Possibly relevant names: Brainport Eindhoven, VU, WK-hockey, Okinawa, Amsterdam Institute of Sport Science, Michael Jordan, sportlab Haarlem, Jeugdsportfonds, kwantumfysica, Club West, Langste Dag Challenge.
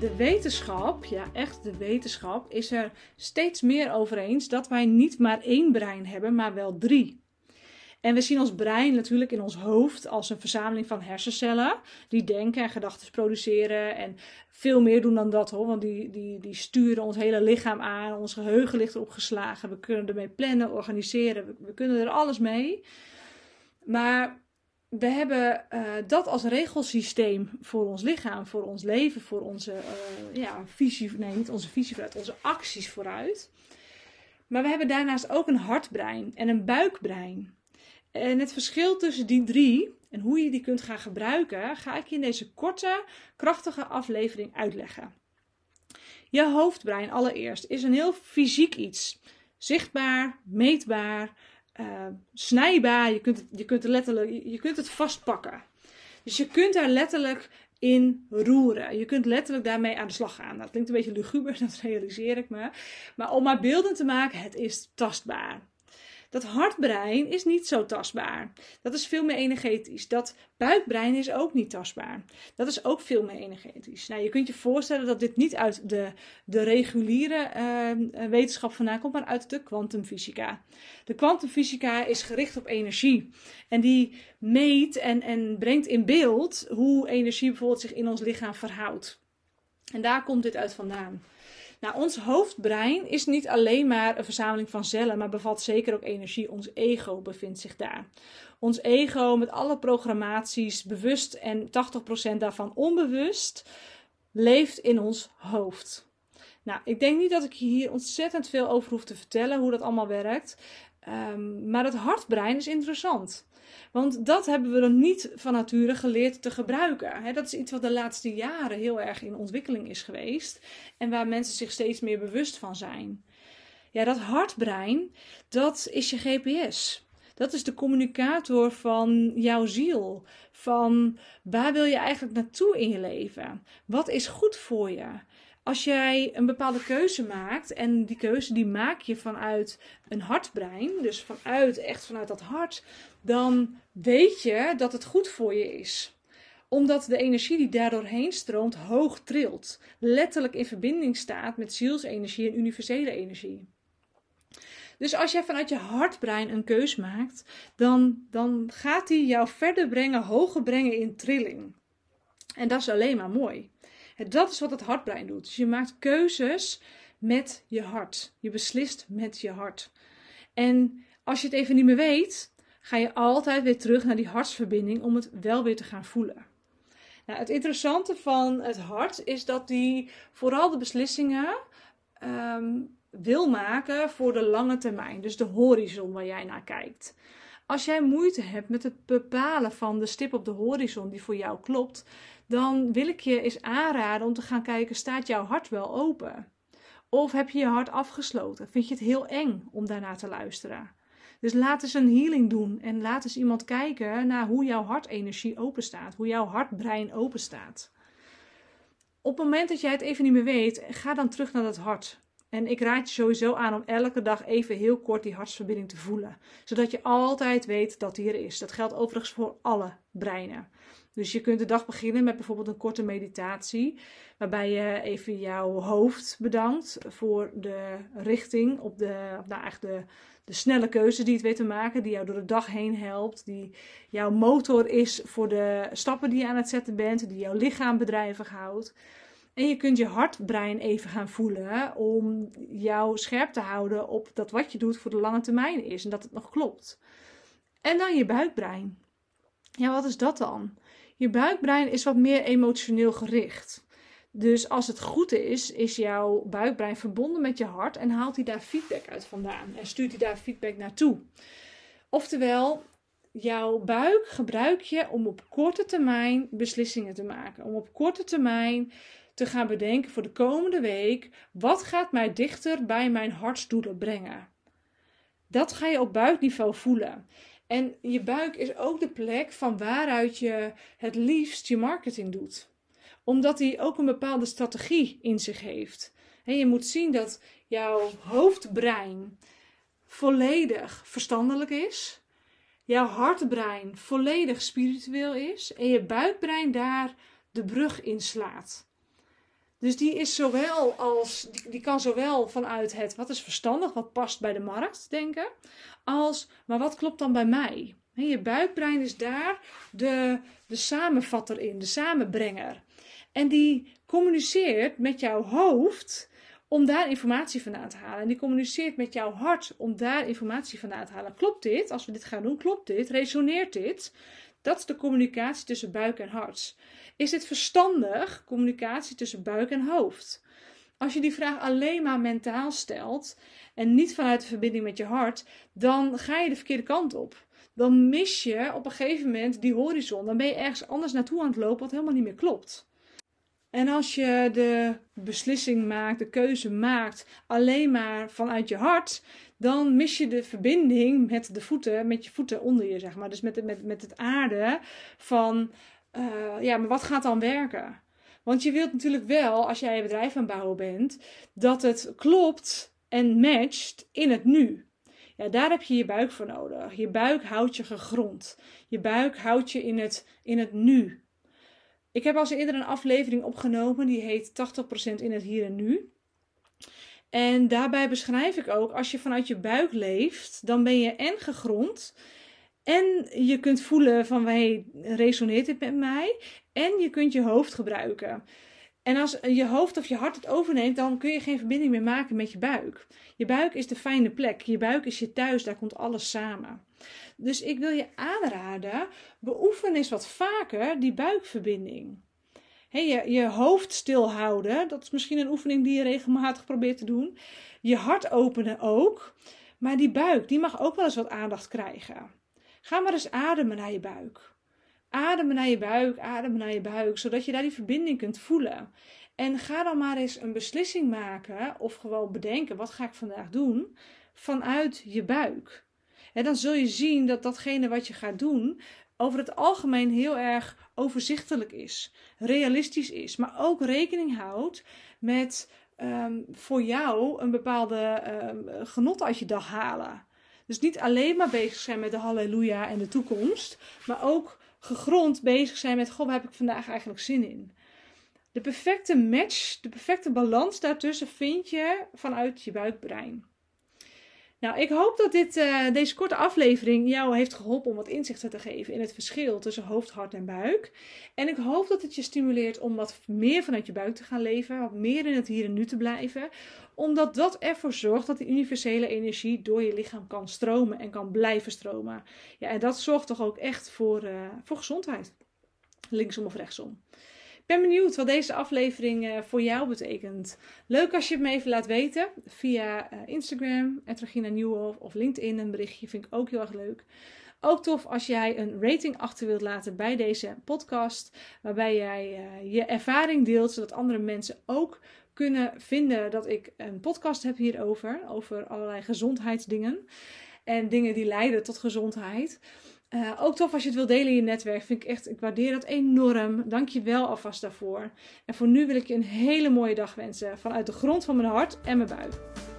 de wetenschap, ja echt de wetenschap, is er steeds meer over eens dat wij niet maar 1 brein hebben, maar wel 3. En we zien ons brein natuurlijk in ons hoofd als een verzameling van hersencellen. Die denken en gedachten produceren en veel meer doen dan dat hoor. Want die sturen ons hele lichaam aan, ons geheugen ligt erop geslagen. We kunnen ermee plannen, organiseren, we kunnen er alles mee. Maar we hebben dat als regelsysteem voor ons lichaam, voor ons leven, voor onze visie, nee niet onze visie vooruit, onze acties vooruit. Maar we hebben daarnaast ook een hartbrein en een buikbrein. En het verschil tussen die 3 en hoe je die kunt gaan gebruiken, ga ik je in deze korte, krachtige aflevering uitleggen. Je hoofdbrein allereerst is een heel fysiek iets. Zichtbaar, meetbaar, snijbaar. Je kunt het vastpakken. Dus je kunt daar letterlijk in roeren. Je kunt letterlijk daarmee aan de slag gaan. Dat klinkt een beetje luguber, dat realiseer ik me. Maar om maar beeldend te maken, het is tastbaar. Dat hartbrein is niet zo tastbaar. Dat is veel meer energetisch. Dat buikbrein is ook niet tastbaar. Dat is ook veel meer energetisch. Nou, je kunt je voorstellen dat dit niet uit de reguliere wetenschap vandaan komt, maar uit de kwantumfysica. De kwantumfysica is gericht op energie. En die meet en brengt in beeld hoe energie bijvoorbeeld zich in ons lichaam verhoudt. En daar komt dit uit vandaan. Nou, ons hoofdbrein is niet alleen maar een verzameling van cellen, maar bevat zeker ook energie. Ons ego bevindt zich daar. Ons ego met alle programmaties, bewust en 80% daarvan onbewust, leeft in ons hoofd. Nou, ik denk niet dat ik je hier ontzettend veel over hoef te vertellen hoe dat allemaal werkt. Maar het hartbrein is interessant. Want dat hebben we dan niet van nature geleerd te gebruiken. Dat is iets wat de laatste jaren heel erg in ontwikkeling is geweest. En waar mensen zich steeds meer bewust van zijn. Ja, dat hartbrein, dat is je GPS. Dat is de communicator van jouw ziel. Van waar wil je eigenlijk naartoe in je leven? Wat is goed voor je? Als jij een bepaalde keuze maakt en die keuze die maak je vanuit een hartbrein, dus vanuit dat hart, dan weet je dat het goed voor je is. Omdat de energie die daar doorheen stroomt hoog trilt, letterlijk in verbinding staat met zielsenergie en universele energie. Dus als jij vanuit je hartbrein een keus maakt, dan gaat die jou verder brengen, hoger brengen in trilling. En dat is alleen maar mooi. Dat is wat het hartbrein doet. Dus je maakt keuzes met je hart. Je beslist met je hart. En als je het even niet meer weet, ga je altijd weer terug naar die hartsverbinding om het wel weer te gaan voelen. Nou, het interessante van het hart is dat die vooral de beslissingen wil maken voor de lange termijn. Dus de horizon waar jij naar kijkt. Als jij moeite hebt met het bepalen van de stip op de horizon die voor jou klopt, dan wil ik je eens aanraden om te gaan kijken, staat jouw hart wel open? Of heb je je hart afgesloten? Vind je het heel eng om daarnaar te luisteren? Dus laat eens een healing doen en laat eens iemand kijken naar hoe jouw hartenergie openstaat, hoe jouw hartbrein openstaat. Op het moment dat jij het even niet meer weet, ga dan terug naar dat hart. En ik raad je sowieso aan om elke dag even heel kort die hartsverbinding te voelen. Zodat je altijd weet dat die er is. Dat geldt overigens voor alle breinen. Dus je kunt de dag beginnen met bijvoorbeeld een korte meditatie. Waarbij je even jouw hoofd bedankt voor de richting. Op de snelle keuze die het weet te maken. Die jou door de dag heen helpt. Die jouw motor is voor de stappen die je aan het zetten bent. Die jouw lichaam bedrijvig houdt. En je kunt je hartbrein even gaan voelen om jou scherp te houden op dat wat je doet voor de lange termijn is. En dat het nog klopt. En dan je buikbrein. Ja, wat is dat dan? Je buikbrein is wat meer emotioneel gericht. Dus als het goed is, is jouw buikbrein verbonden met je hart en haalt hij daar feedback uit vandaan. En stuurt hij daar feedback naartoe. Oftewel, jouw buik gebruik je om op korte termijn beslissingen te maken. Om op korte termijn te gaan bedenken voor de komende week, wat gaat mij dichter bij mijn hartsdoelen brengen? Dat ga je op buikniveau voelen. En je buik is ook de plek van waaruit je het liefst je marketing doet. Omdat die ook een bepaalde strategie in zich heeft. En je moet zien dat jouw hoofdbrein volledig verstandelijk is. Jouw hartbrein volledig spiritueel is. En je buikbrein daar de brug in slaat. Dus die is zowel als, die kan zowel vanuit het wat is verstandig, wat past bij de markt denken, als maar wat klopt dan bij mij? Je buikbrein is daar de samenvatter in, de samenbrenger. En die communiceert met jouw hoofd om daar informatie vandaan te halen. En die communiceert met jouw hart om daar informatie vandaan te halen. Klopt dit? Als we dit gaan doen, klopt dit? Resoneert dit? Dat is de communicatie tussen buik en hart. Is dit verstandig? Communicatie tussen buik en hoofd. Als je die vraag alleen maar mentaal stelt en niet vanuit de verbinding met je hart, dan ga je de verkeerde kant op. Dan mis je op een gegeven moment die horizon. Dan ben je ergens anders naartoe aan het lopen wat helemaal niet meer klopt. En als je de beslissing maakt, de keuze maakt, alleen maar vanuit je hart, dan mis je de verbinding met de voeten, met je voeten onder je, zeg maar. Dus met het aarde van, maar wat gaat dan werken? Want je wilt natuurlijk wel, als jij je bedrijf aan het bouwen bent, dat het klopt en matcht in het nu. Ja, daar heb je je buik voor nodig. Je buik houdt je gegrond. Je buik houdt je in het nu. Ik heb al eerder een aflevering opgenomen, die heet 80% in het hier en nu. En daarbij beschrijf ik ook, als je vanuit je buik leeft, dan ben je en gegrond, en je kunt voelen van, resoneert dit met mij? En je kunt je hoofd gebruiken. En als je hoofd of je hart het overneemt, dan kun je geen verbinding meer maken met je buik. Je buik is de fijne plek. Je buik is je thuis. Daar komt alles samen. Dus ik wil je aanraden, beoefen eens wat vaker die buikverbinding. Je hoofd stilhouden, dat is misschien een oefening die je regelmatig probeert te doen. Je hart openen ook. Maar die buik, die mag ook wel eens wat aandacht krijgen. Ga maar eens ademen naar je buik. Ademen naar je buik, ademen naar je buik, zodat je daar die verbinding kunt voelen. En ga dan maar eens een beslissing maken of gewoon bedenken, wat ga ik vandaag doen, vanuit je buik. En dan zul je zien dat datgene wat je gaat doen, over het algemeen heel erg overzichtelijk is, realistisch is, maar ook rekening houdt met voor jou een bepaalde genot uit je dag halen. Dus niet alleen maar bezig zijn met de halleluja en de toekomst, maar ook gegrond bezig zijn met, waar heb ik vandaag eigenlijk zin in? De perfecte match, de perfecte balans daartussen vind je vanuit je buikbrein. Nou, ik hoop dat deze korte aflevering jou heeft geholpen om wat inzichten te geven in het verschil tussen hoofd, hart en buik. En ik hoop dat het je stimuleert om wat meer vanuit je buik te gaan leven, wat meer in het hier en nu te blijven. Omdat dat ervoor zorgt dat die universele energie door je lichaam kan stromen en kan blijven stromen. Ja, en dat zorgt toch ook echt voor gezondheid. Linksom of rechtsom. Ik ben benieuwd wat deze aflevering voor jou betekent. Leuk als je het me even laat weten via Instagram, @Regina Nieuwhof of LinkedIn. Een berichtje vind ik ook heel erg leuk. Ook tof als jij een rating achter wilt laten bij deze podcast. Waarbij jij je ervaring deelt, zodat andere mensen ook kunnen vinden dat ik een podcast heb hierover. Over allerlei gezondheidsdingen en dingen die leiden tot gezondheid. Ook tof als je het wilt delen in je netwerk. Ik waardeer dat enorm. Dank je wel alvast daarvoor. En voor nu wil ik je een hele mooie dag wensen. Vanuit de grond van mijn hart en mijn buik.